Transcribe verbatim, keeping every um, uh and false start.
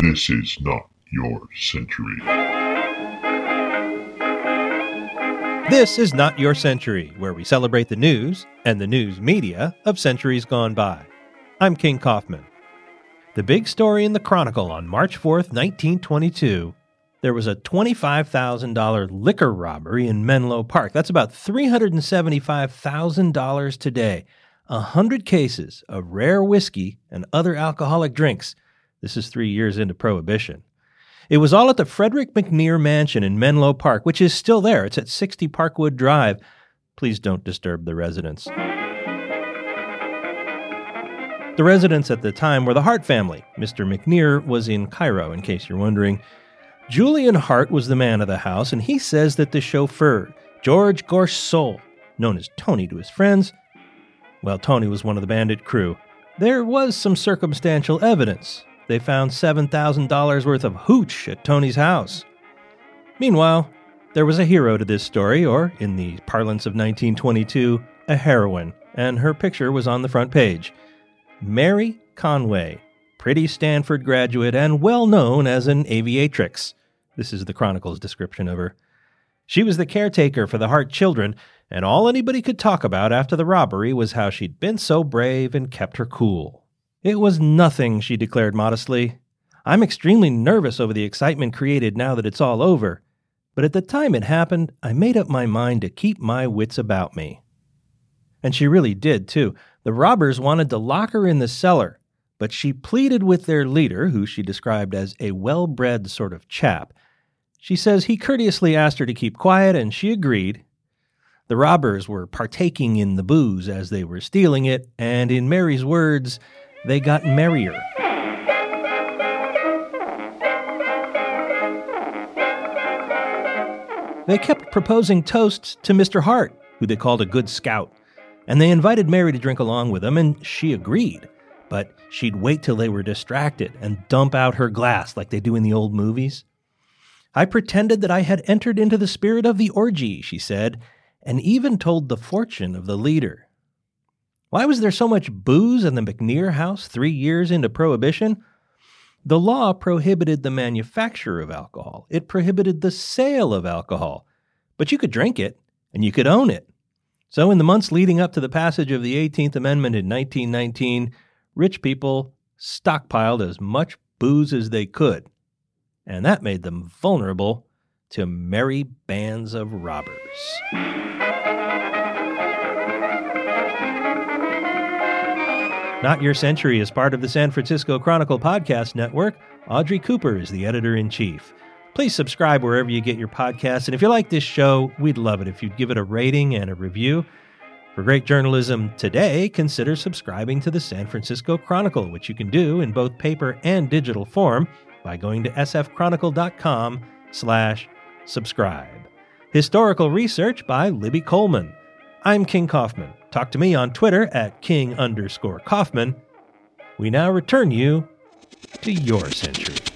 This is not your century. This is Not Your Century, where we celebrate the news and the news media of centuries gone by. I'm King Kaufman. The big story in the Chronicle on March fourth, nineteen twenty-two, there was a twenty-five thousand dollars liquor robbery in Menlo Park. That's about three hundred seventy-five thousand dollars today. A hundred cases of rare whiskey and other alcoholic drinks. This is three years into Prohibition. It was all at the Frederick McNear Mansion in Menlo Park, which is still there. It's at sixty Parkwood Drive. Please don't disturb the residents. The residents at the time were the Hart family. Mister McNear was in Cairo, in case you're wondering. Julian Hart was the man of the house, and he says that the chauffeur, George Gorsol, known as Tony to his friends, well, Tony was one of the bandit crew. There was some circumstantial evidence. They found seven thousand dollars worth of hooch at Tony's house. Meanwhile, there was a hero to this story, or, in the parlance of nineteen twenty-two, a heroine, and her picture was on the front page. Mary Conway, pretty Stanford graduate and well known as an aviatrix. This is the Chronicle's description of her. She was the caretaker for the Hart children, and all anybody could talk about after the robbery was how she'd been so brave and kept her cool. It was nothing, she declared modestly. I'm extremely nervous over the excitement created now that it's all over. But at the time it happened, I made up my mind to keep my wits about me. And she really did, too. The robbers wanted to lock her in the cellar, but she pleaded with their leader, who she described as a well-bred sort of chap. She says he courteously asked her to keep quiet, and she agreed. The robbers were partaking in the booze as they were stealing it, and in Mary's words, they got merrier. They kept proposing toasts to Mister Hart, who they called a good scout, and they invited Mary to drink along with them, and she agreed. But she'd wait till they were distracted and dump out her glass like they do in the old movies. I pretended that I had entered into the spirit of the orgy, she said, and even told the fortune of the leader. Why was there so much booze in the McNear house three years into Prohibition? The law prohibited the manufacture of alcohol. It prohibited the sale of alcohol. But you could drink it, and you could own it. So in the months leading up to the passage of the eighteenth amendment in nineteen nineteen, rich people stockpiled as much booze as they could. And that made them vulnerable to merry bands of robbers. Not Your Century is part of the San Francisco Chronicle Podcast Network. Audrey Cooper is the editor-in-chief. Please subscribe wherever you get your podcasts. And if you like this show, we'd love it if you'd give it a rating and a review. For great journalism today, consider subscribing to the San Francisco Chronicle, which you can do in both paper and digital form by going to sfchronicle.com slash subscribe. Historical research by Libby Coleman. I'm King Kaufman. Talk to me on Twitter at King underscore Kaufman. We now return you to your century.